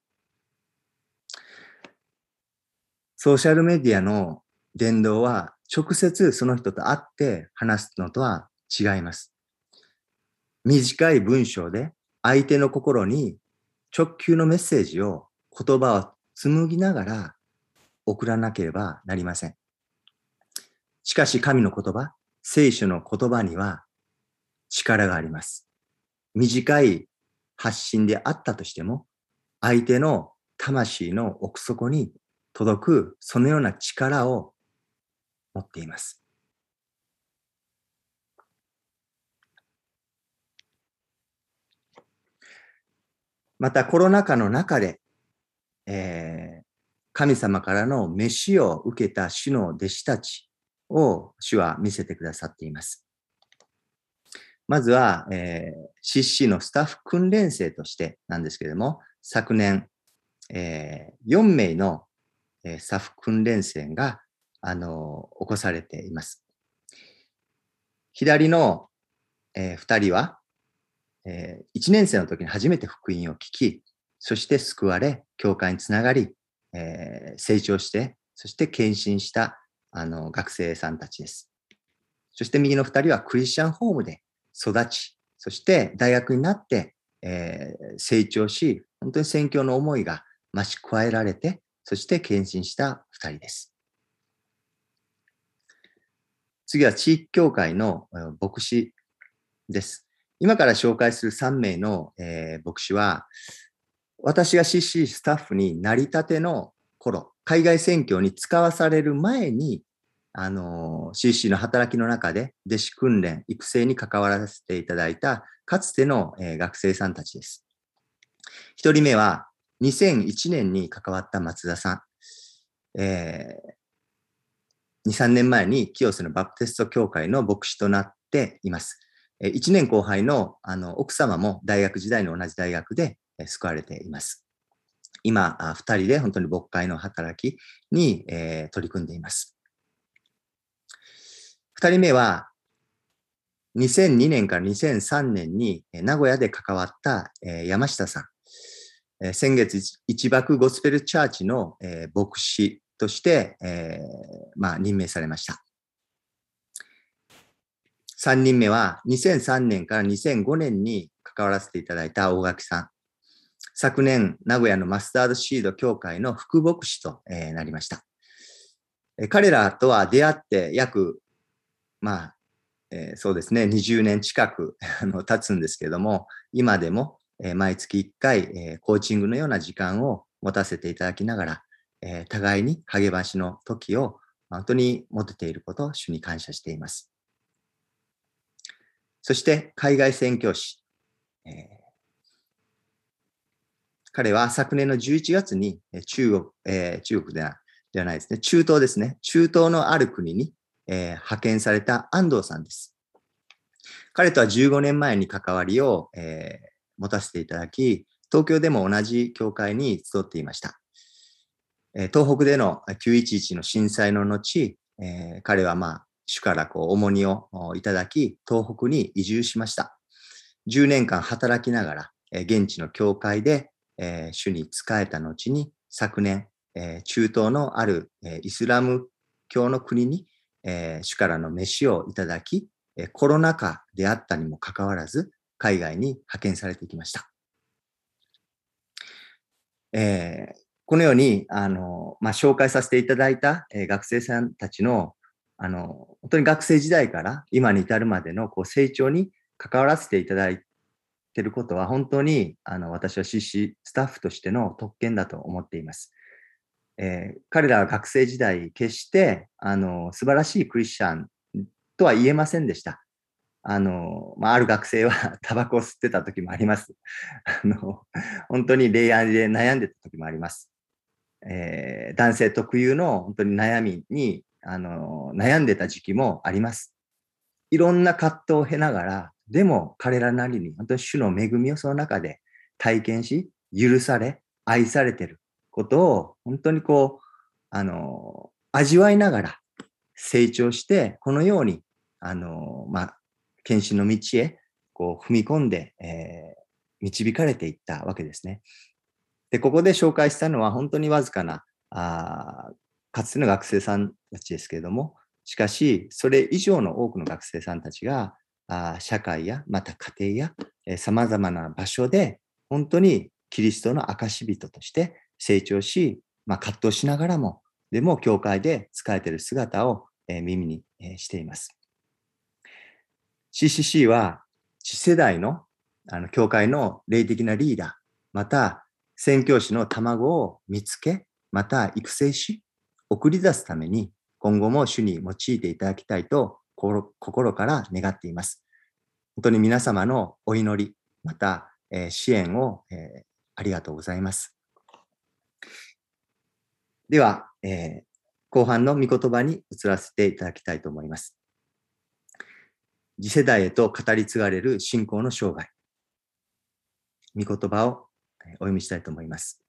ソーシャルメディアの伝道は直接その人と会って話すのとは違います。短い文章で相手の心に直球のメッセージを言葉を紡ぎながら送らなければなりません。しかし神の言葉、聖書の言葉には力があります。短い発信であったとしても、相手の魂の奥底に届く、そのような力を持っています。またコロナ禍の中で、えー、神様からの召しを受けた主の弟子たちを主は見せてくださっています。まずは、えー、シーシー のスタッフ訓練生としてなんですけれども、昨年、えー、よんめいのスタッフ訓練生が、あのー、起こされています。左の、えー、ふたりは、えー、いちねんせいの時に初めて福音を聞き、そして救われ、教会につながり、えー、成長して、そして献身した、あのー、学生さんたちです。そして右のふたりはクリスチャンホームで、育ち、そして大学になって、えー、成長し、本当に宣教の思いが増し加えられて、そして献身したふたりです。次は地域教会の牧師です。今から紹介するさんめいの、えー、牧師は、私が シーシー スタッフになりたての頃、海外宣教に使わされる前に、あの、シーシー の働きの中で弟子訓練、育成に関わらせていただいたかつての学生さんたちです。一人目はにせんいちねんに関わった松田さん。えー、に、さんねんまえに清瀬のバプテスト教会の牧師となっています。いちねんこう輩の、あの奥様も大学時代の同じ大学で救われています。今、ふたりで本当に牧会の働きに、えー、取り組んでいます。二人目はにせんにねんからにせんさんねんに名古屋で関わった山下さん。先月一幕ゴスペルチャーチの牧師として、まあ、任命されました。三人目はにせんさんねんからにせんごねんに関わらせていただいた大垣さん。昨年名古屋のマスタードシード教会の副牧師となりました。彼らとは出会って約まあ、えー、そうですね、にじゅうねん近く経つんですけども、今でも、えー、毎月いっかい、えー、コーチングのような時間を持たせていただきながら、えー、互いに励ましの時を本当に持てていることを主に感謝しています。そして海外宣教師、えー、彼は昨年のじゅういちがつに中国、えー、中国では、ではないですね、中東ですね、中東のある国に、えー、派遣された安藤さんです。彼とはじゅうごねんまえに関わりを、えー、持たせていただき、東京でも同じ教会に集っていました。えー、東北でのきゅういちいちの震災の後、えー、彼はまあ主からこう重荷をいただき、東北に移住しました。じゅうねんかん働きながら、えー、現地の教会で、えー、主に仕えた後に、昨年、えー、中東のある、えー、イスラム教の国に、えー、主からの飯をいただき、えー、コロナ禍であったにもかかわらず、海外に派遣されてきました。えー、このようにあの、まあ、紹介させていただいた、えー、学生さんたちの、あの本当に学生時代から今に至るまでのこう成長に関わらせていただいていることは、本当にあの私は シーシー スタッフとしての特権だと思っています。えー、彼らは学生時代、決してあの素晴らしいクリスチャンとは言えませんでした。あの、まあ、ある学生はタバコを吸ってた時もあります。あの、本当に恋愛で悩んでた時もあります。えー、男性特有の本当に悩みに、あの、悩んでた時期もあります。いろんな葛藤を経ながら、でも彼らなりに本当に主の恵みをその中で体験し、許され、愛されてることを本当にこう、あの、味わいながら成長して、このように、あの、まあ、献身の道へこう踏み込んで、えー、導かれていったわけですね。で、ここで紹介したのは本当にわずかなあかつての学生さんたちですけれども、しかしそれ以上の多くの学生さんたちがあ社会やまた家庭やさまざまな場所で本当にキリストの証人として成長し、まあ、葛藤しながらもでも教会で仕えている姿を、えー、耳に、えー、しています。シーシーシー は次世代のあの教会の霊的なリーダー、また宣教師の卵を見つけ、また育成し、送り出すために今後も主に用いていただきたいと心から願っています。本当に皆様のお祈り、また支援をありがとうございます。では、後半の御言葉に移らせていただきたいと思います。次世代へと語り継がれる信仰の生涯。御言葉をお読みしたいと思います。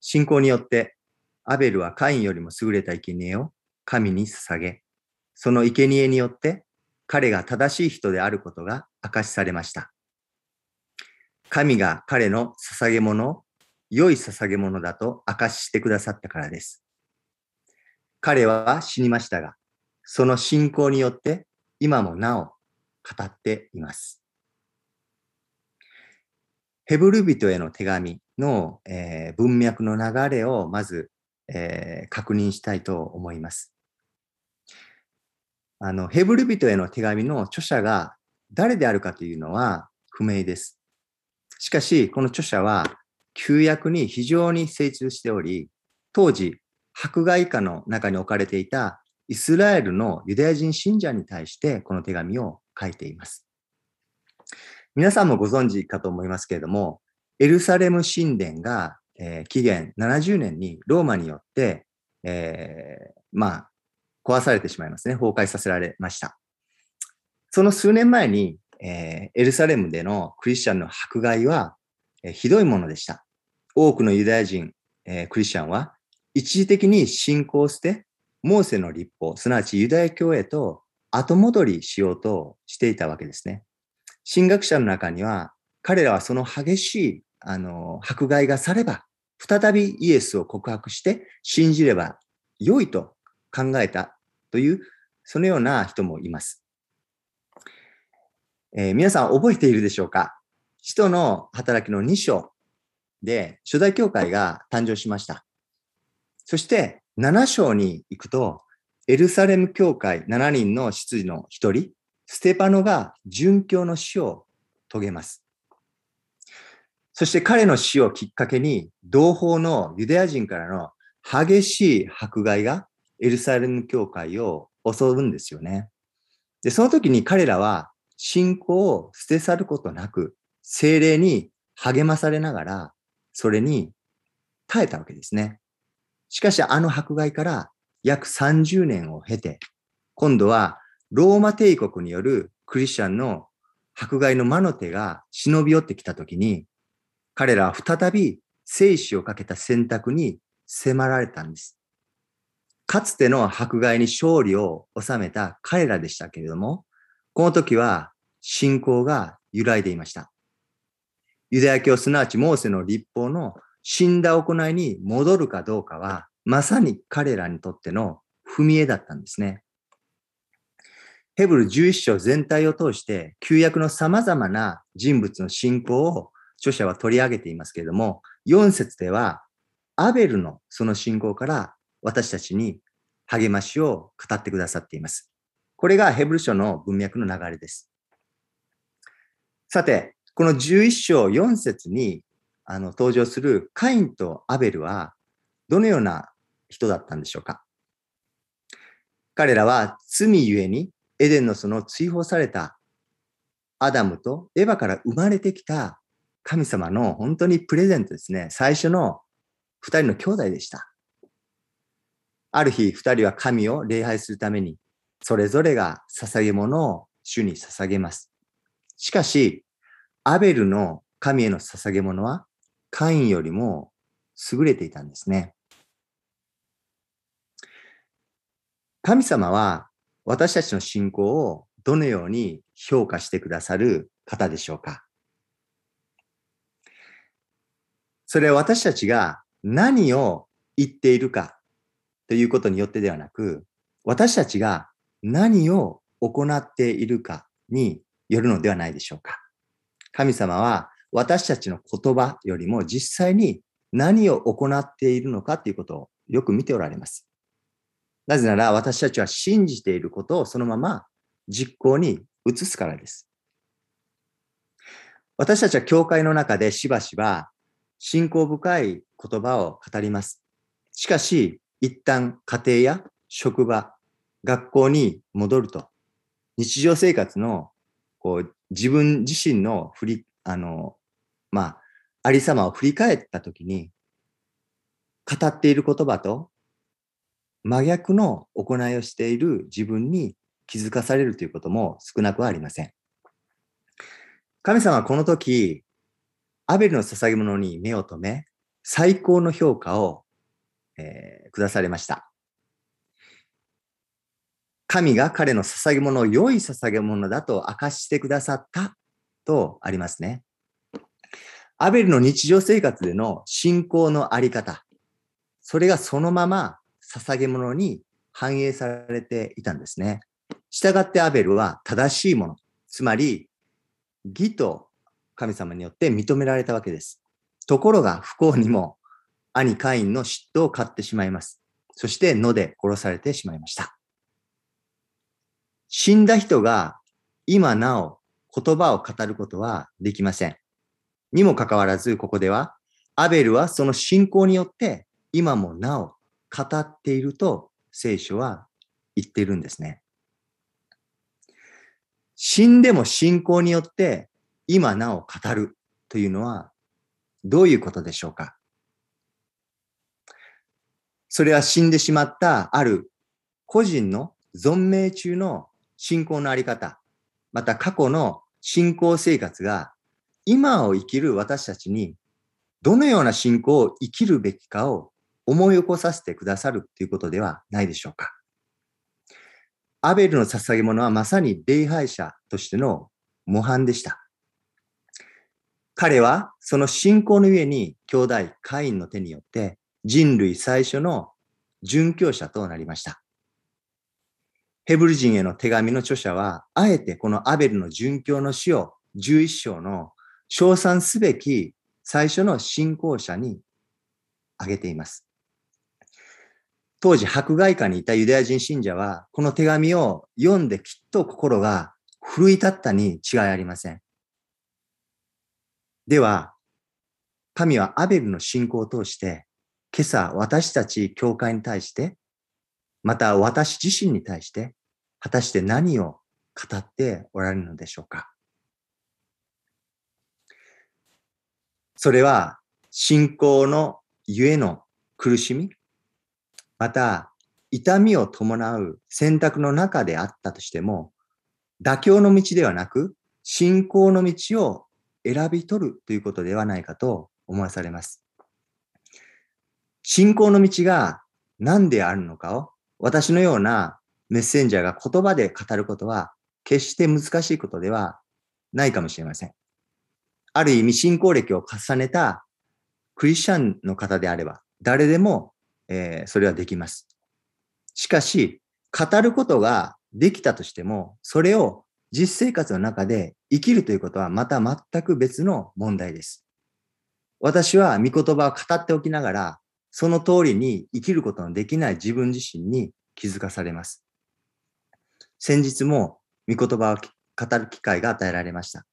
信仰によって、アベルはカインよりも優れた生贄を神に捧げ、その生贄によって彼が正しい人であることが明かしされました。神が彼の捧げ物を良い捧げ物だと明かししてくださったからです。彼は死にましたが、その信仰によって今もなお語っています。ヘブル人への手紙の、えー、文脈の流れをまず、えー、確認したいと思います。あの、ヘブル人への手紙の著者が誰であるかというのは不明です。しかし、この著者は旧約に非常に精通しており、当時、迫害下の中に置かれていたイスラエルのユダヤ人信者に対してこの手紙を書いています。皆さんもご存知かと思いますけれども、エルサレム神殿が、えー、紀元ななじゅうねんにローマによって、えー、まあ、壊されてしまいますね。崩壊させられました。その数年前に、えー、エルサレムでのクリスチャンの迫害は、えー、ひどいものでした。多くのユダヤ人、えー、クリスチャンは一時的に信仰を捨て、モーセの律法、すなわちユダヤ教へと後戻りしようとしていたわけですね。神学者の中には、彼らはその激しいあの迫害がされば、再びイエスを告白して信じれば良いと考えたという、そのような人もいます。えー、皆さん覚えているでしょうか？使徒の働きのに章で初代教会が誕生しました。そしてなな章に行くと、エルサレム教会しちにんの執事のひとり、ステパノが殉教の死を遂げます。そして彼の死をきっかけに、同胞のユダヤ人からの激しい迫害がエルサレム教会を襲うんですよね。で、その時に彼らは信仰を捨て去ることなく、聖霊に励まされながら、それに耐えたわけですね。しかし、あの迫害から約さんじゅうねんを経て、今度はローマ帝国によるクリスチャンの迫害の魔の手が忍び寄ってきたときに、彼らは再び生死をかけた選択に迫られたんです。かつての迫害に勝利を収めた彼らでしたけれども、この時は信仰が揺らいでいました。ユダヤ教、すなわちモーセの律法の死んだ行いに戻るかどうかは、まさに彼らにとっての踏み絵だったんですね。ヘブルじゅういっ章全体を通して、旧約の様々な人物の信仰を著者は取り上げていますけれども、よん節では、アベルのその信仰から私たちに励ましを語ってくださっています。これがヘブル書の文脈の流れです。さて、このじゅういっ章よん節にあの登場するカインとアベルはどのような人だったんでしょうか。彼らは罪ゆえにエデンの園を追放されたアダムとエヴァから生まれてきた神様の本当にプレゼントですね。最初のふたりの兄弟でした。ある日、ふたりは神を礼拝するために、それぞれが捧げ物を主に捧げます。しかし、アベルの神への捧げ物は、カインよりも優れていたんですね。神様は、私たちの信仰をどのように評価してくださる方でしょうか。それは私たちが何を言っているかということによってではなく、私たちが何を行っているかによるのではないでしょうか。神様は私たちの言葉よりも実際に何を行っているのかということをよく見ておられます。なぜなら私たちは信じていることをそのまま実行に移すからです。私たちは教会の中でしばしば信仰深い言葉を語ります。しかし、一旦家庭や職場、学校に戻ると、日常生活のこう自分自身の振り、あの、まあ、ありさまを振り返ったときに、語っている言葉と真逆の行いをしている自分に気づかされるということも少なくはありません。神様はこの時、アベルの捧げ物に目を留め、最高の評価を、えー、下されました。神が彼の捧げ物を良い捧げ物だと明かしてくださったとありますね。アベルの日常生活での信仰のあり方、それがそのまま捧げ物に反映されていたんですね。したがってアベルは正しいもの、つまり義と神様によって認められたわけです。ところが不幸にも兄カインの嫉妬を買ってしまいます。そして野で殺されてしまいました。死んだ人が今なお言葉を語ることはできません。にもかかわらず、ここでは、アベルはその信仰によって今もなお語っていると聖書は言っているんですね。死んでも信仰によって今なお語るというのはどういうことでしょうか。それは死んでしまったある個人の存命中の信仰のあり方、また過去の信仰生活が今を生きる私たちにどのような信仰を生きるべきかを思い起こさせてくださるということではないでしょうか。アベルの捧げ物はまさに礼拝者としての模範でした。彼はその信仰のゆえに兄弟カインの手によって人類最初の殉教者となりました。ヘブル人への手紙の著者は、あえてこのアベルの殉教の死をじゅういっ章の称賛すべき最初の信仰者に挙げています。当時、迫害下にいたユダヤ人信者は、この手紙を読んできっと心が奮い立ったに違いありません。では、神はアベルの信仰を通して、今朝私たち教会に対して、また私自身に対して、果たして何を語っておられるのでしょうか。それは信仰のゆえの苦しみ、また痛みを伴う選択の中であったとしても、妥協の道ではなく、信仰の道を選び取るということではないかと思わされます。信仰の道が何であるのかを私のようなメッセンジャーが言葉で語ることは決して難しいことではないかもしれません。ある意味信仰歴を重ねたクリスチャンの方であれば誰でも、えー、それはできます。しかし語ることができたとしてもそれを実生活の中で生きるということはまた全く別の問題です。私は御言葉を語っておきながらその通りに生きることのできない自分自身に気づかされます。先日も御言葉を語る機会が与えられました。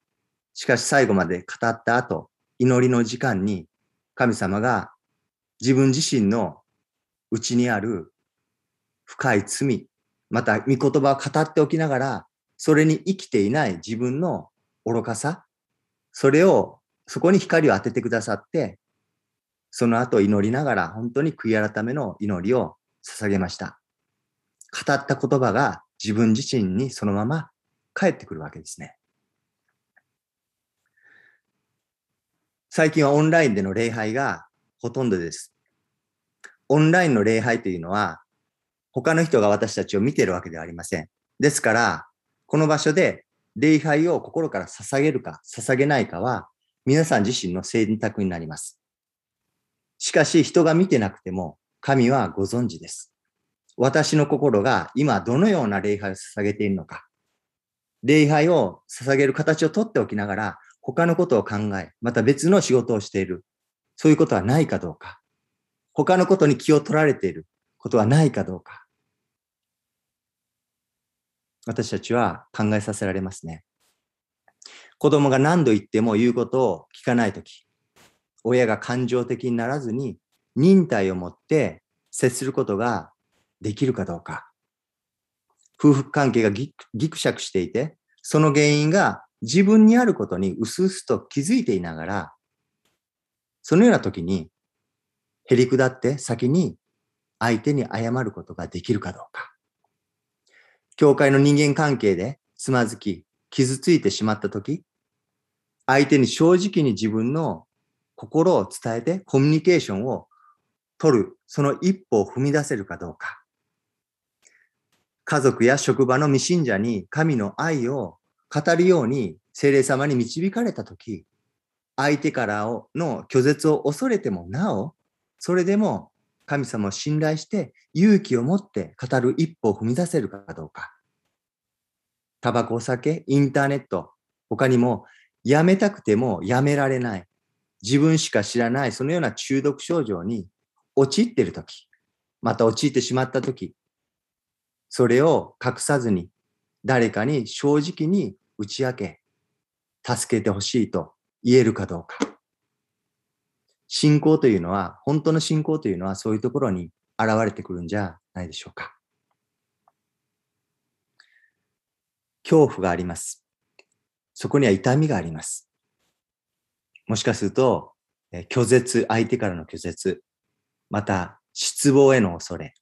しかし最後まで語った後、祈りの時間に神様が自分自身の内にある深い罪、また御言葉を語っておきながら、それに生きていない自分の愚かさ、それを、そこに光を当ててくださって、その後祈りながら本当に悔い改めの祈りを捧げました。語った言葉が自分自身にそのまま返ってくるわけですね。最近はオンラインでの礼拝がほとんどです。オンラインの礼拝というのは他の人が私たちを見ているわけではありません。ですから、この場所で礼拝を心から捧げるか捧げないかは皆さん自身の選択になります。しかし人が見てなくても神はご存知です。私の心が今どのような礼拝を捧げているのか。礼拝を捧げる形をとっておきながら他のことを考え、また別の仕事をしている。そういうことはないかどうか。他のことに気を取られていることはないかどうか。私たちは考えさせられますね。子供が何度言っても言うことを聞かないとき、親が感情的にならずに忍耐を持って接することができるかどうか。夫婦関係がぎくしゃくしていて、その原因が自分にあることにうすうすと気づいていながら、そのような時にへりくだって先に相手に謝ることができるかどうか。教会の人間関係でつまずき、傷ついてしまった時、相手に正直に自分の心を伝えてコミュニケーションを取る、その一歩を踏み出せるかどうか。家族や職場の未信者に神の愛を語るように聖霊様に導かれたとき、相手からの拒絶を恐れてもなお、それでも神様を信頼して勇気を持って語る一歩を踏み出せるかどうか。タバコ、お酒、インターネット、他にもやめたくてもやめられない、自分しか知らないそのような中毒症状に陥っているとき、また陥ってしまったとき、それを隠さずに誰かに正直に打ち明け、助けてほしいと言えるかどうか。信仰というのは、本当の信仰というのはそういうところに現れてくるんじゃないでしょうか。恐怖があります。そこには痛みがあります。もしかすると、拒絶、相手からの拒絶、また失望への恐れ、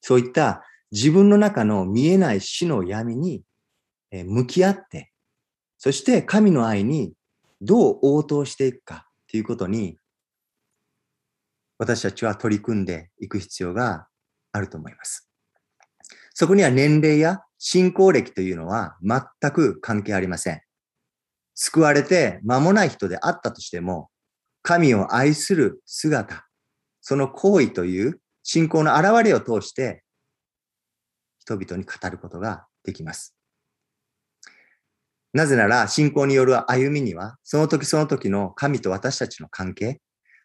そういった自分の中の見えない死の闇に向き合って、そして神の愛にどう応答していくかということに、私たちは取り組んでいく必要があると思います。そこには年齢や信仰歴というのは全く関係ありません。救われて間もない人であったとしても、神を愛する姿、その行為という信仰の現れを通して、人々に語ることができます。なぜなら、信仰による歩みには、その時その時の神と私たちの関係、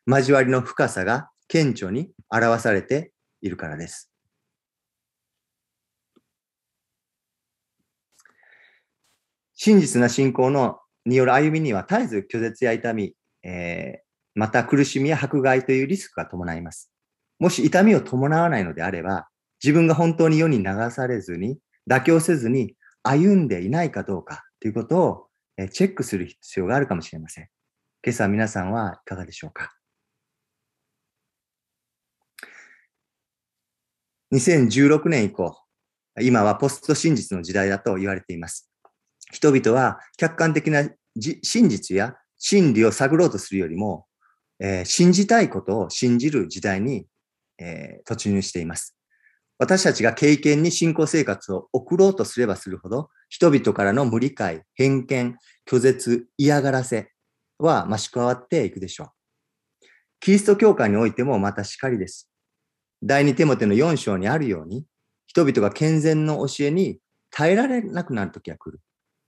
交わりの深さが顕著に表されているからです。真実な信仰のによる歩みには、絶えず拒絶や痛み、えー、また苦しみや迫害というリスクが伴います。もし痛みを伴わないのであれば、自分が本当に世に流されずに、妥協せずに歩んでいないかどうかということをチェックする必要があるかもしれません。今朝皆さんはいかがでしょうか。にせんじゅうろくねん以降、今はポスト真実の時代だと言われています。人々は客観的な真実や真理を探ろうとするよりも、えー、信じたいことを信じる時代に、えー、突入しています。私たちが経験に信仰生活を送ろうとすればするほど、人々からの無理解、偏見、拒絶、嫌がらせは増し加わっていくでしょう。キリスト教会においてもまたしかりです。第二テモテのよん章にあるように、人々が健全の教えに耐えられなくなる時が来る。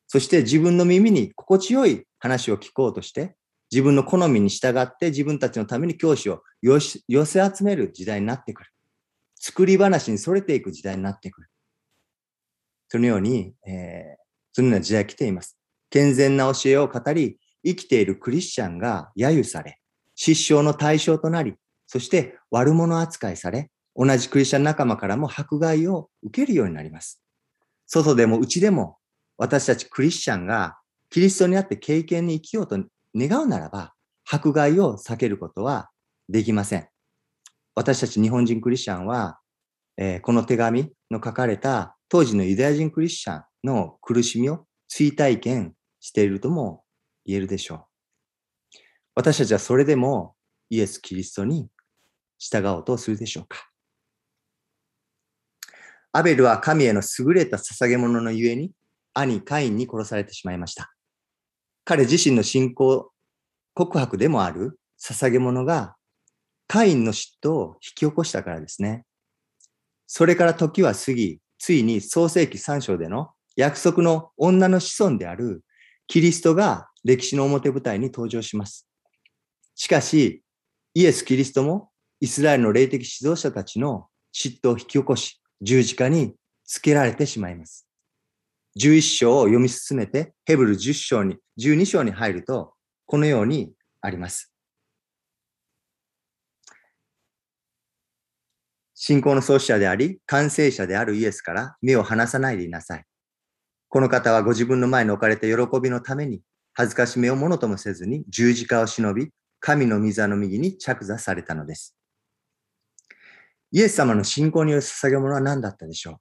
そして自分の耳に心地よい話を聞こうとして、自分の好みに従って自分たちのために教師を寄せ集める時代になってくる。作り話にそれていく時代になってくる。そのように、えー、そのような時代が来ています。健全な教えを語り、生きているクリスチャンが揶揄され、失笑の対象となり、そして悪者扱いされ、同じクリスチャン仲間からも迫害を受けるようになります。外でも内でも、私たちクリスチャンがキリストにあって経験に生きようと願うならば、迫害を避けることはできません。私たち日本人クリスチャンは、えー、この手紙の書かれた当時のユダヤ人クリスチャンの苦しみを追体験しているとも言えるでしょう。私たちはそれでもイエス・キリストに従おうとするでしょうか。アベルは神への優れた捧げ物のゆえに、兄カインに殺されてしまいました。彼自身の信仰告白でもある捧げ物がカインの嫉妬を引き起こしたからですね。それから時は過ぎ、ついに創世記さん章での約束の女の子孫であるキリストが歴史の表舞台に登場します。しかし、イエス・キリストもイスラエルの霊的指導者たちの嫉妬を引き起こし、十字架につけられてしまいます。じゅういっ章を読み進めて、ヘブルじゅう章に、じゅうに章に入ると、このようにあります。信仰の創始者であり、完成者であるイエスから目を離さないでいなさい。この方はご自分の前に置かれた喜びのために、恥ずかしめをものともせずに十字架を忍び、神の御座の右に着座されたのです。イエス様の信仰による捧げ物は何だったでしょう。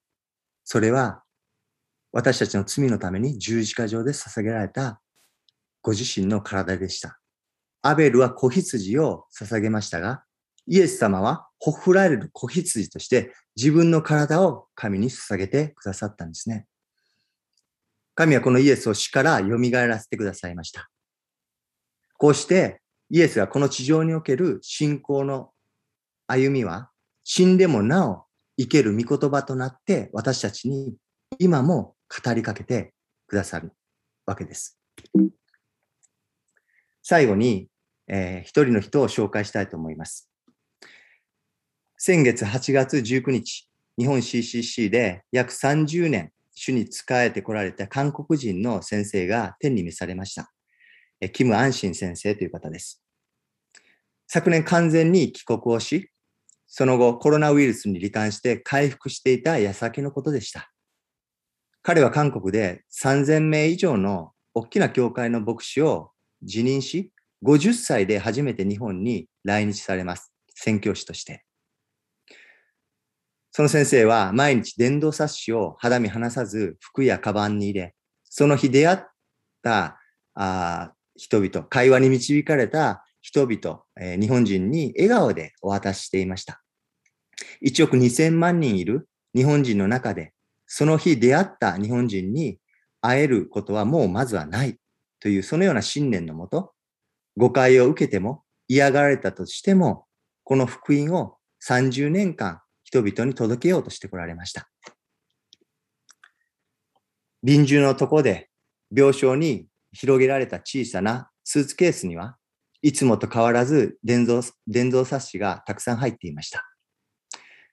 それは、私たちの罪のために十字架上で捧げられたご自身の体でした。アベルは子羊を捧げましたが、イエス様はほふられる子羊として自分の体を神に捧げてくださったんですね。神はこのイエスを死から蘇らせてくださいました。こうしてイエスがこの地上における信仰の歩みは、死んでもなお生ける御言葉となって私たちに今も語りかけてくださるわけです。最後に、えー、一人の人を紹介したいと思います。先月はちがつじゅうくにち、日本 シーシーシー で約さんじゅうねん主に仕えてこられた韓国人の先生が天に召されました。えキム・アンシン先生という方です。昨年完全に帰国をし、その後コロナウイルスに罹患して回復していた矢先のことでした。彼は韓国でさんぜんめい以上の大きな教会の牧師を辞任し、ごじゅっさいで初めて日本に来日されます。宣教師として。その先生は毎日伝道冊子を肌身離さず服やカバンに入れ、その日出会ったあ人々、会話に導かれた人々、えー、日本人に笑顔でお渡ししていました。いちおくにせんまん人いる日本人の中で、その日出会った日本人に会えることはもうまずはないというそのような信念のもと、誤解を受けても嫌がられたとしても、この福音をさんじゅうねんかん人々に届けようとしてこられました。臨終のとこで病床に広げられた小さなスーツケースには、いつもと変わらず伝道、伝道冊子がたくさん入っていました。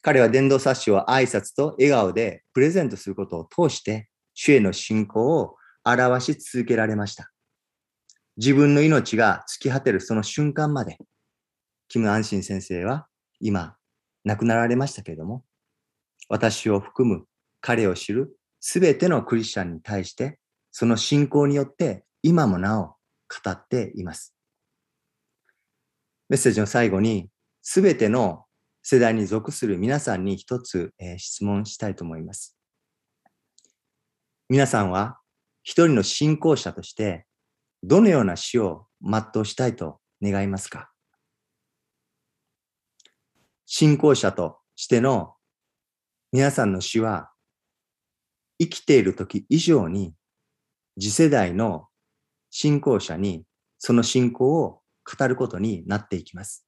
彼は伝道冊子を挨拶と笑顔でプレゼントすることを通して、主への信仰を表し続けられました。自分の命が尽き果てるその瞬間まで、キム・アンシン先生は今亡くなられましたけれども、私を含む彼を知るすべてのクリスチャンに対して、その信仰によって今もなお語っています。メッセージの最後に、すべての世代に属する皆さんに一つ、えー、質問したいと思います。皆さんは一人の信仰者としてどのような死を全うしたいと願いますか？信仰者としての皆さんの死は、生きている時以上に次世代の信仰者にその信仰を語ることになっていきます。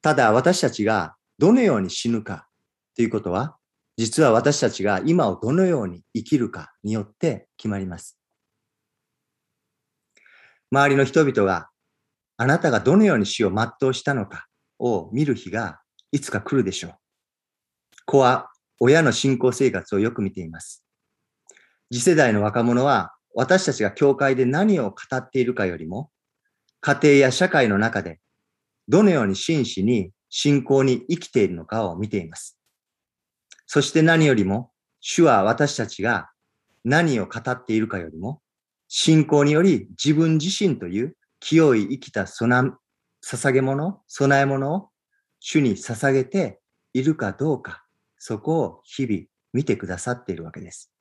ただ私たちがどのように死ぬかということは、実は私たちが今をどのように生きるかによって決まります。周りの人々があなたがどのように死を全うしたのかを見る日がいつか来るでしょう。子は親の信仰生活をよく見ています。次世代の若者は私たちが教会で何を語っているかよりも、家庭や社会の中でどのように真摯に信仰に生きているのかを見ています。そして何よりも、主は私たちが何を語っているかよりも、信仰により自分自身という清い生きた備え物、備え物を主に捧げているかどうか、そこを日々見てくださっているわけです。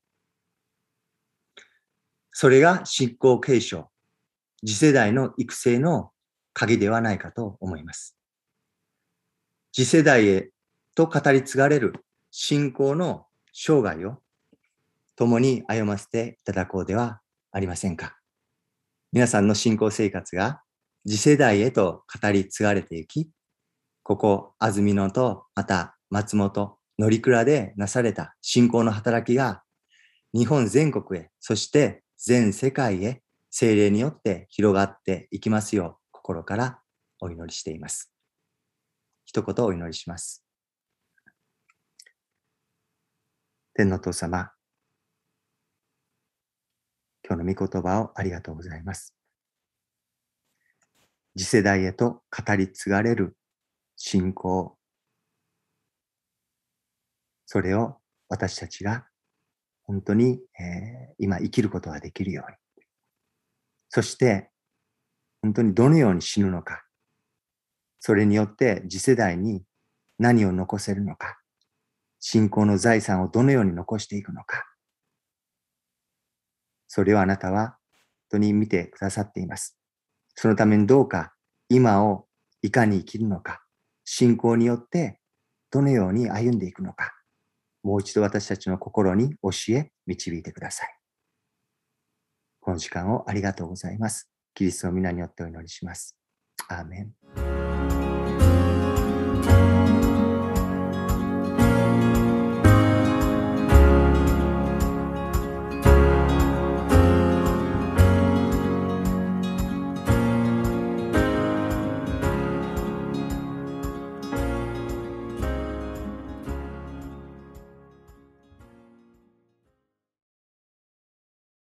それが信仰継承、次世代の育成の鍵ではないかと思います。次世代へと語り継がれる信仰の生涯を共に歩ませていただこうではありませんか。皆さんの信仰生活が次世代へと語り継がれていき、ここ安曇野とまた松本、乗鞍でなされた信仰の働きが日本全国へ、そして全世界へ聖霊によって広がっていきますよう、心からお祈りしています。一言お祈りします。天の父様、今日の御言葉をありがとうございます。次世代へと語り継がれる信仰、それを私たちが本当に、えー、今生きることができるように、そして本当にどのように死ぬのか、それによって次世代に何を残せるのか、信仰の財産をどのように残していくのか、それをあなたは本当に見てくださっています。そのためにどうか今をいかに生きるのか、信仰によってどのように歩んでいくのか、もう一度私たちの心に教え導いてください。この時間をありがとうございます。キリストの皆によってお祈りします。アーメン。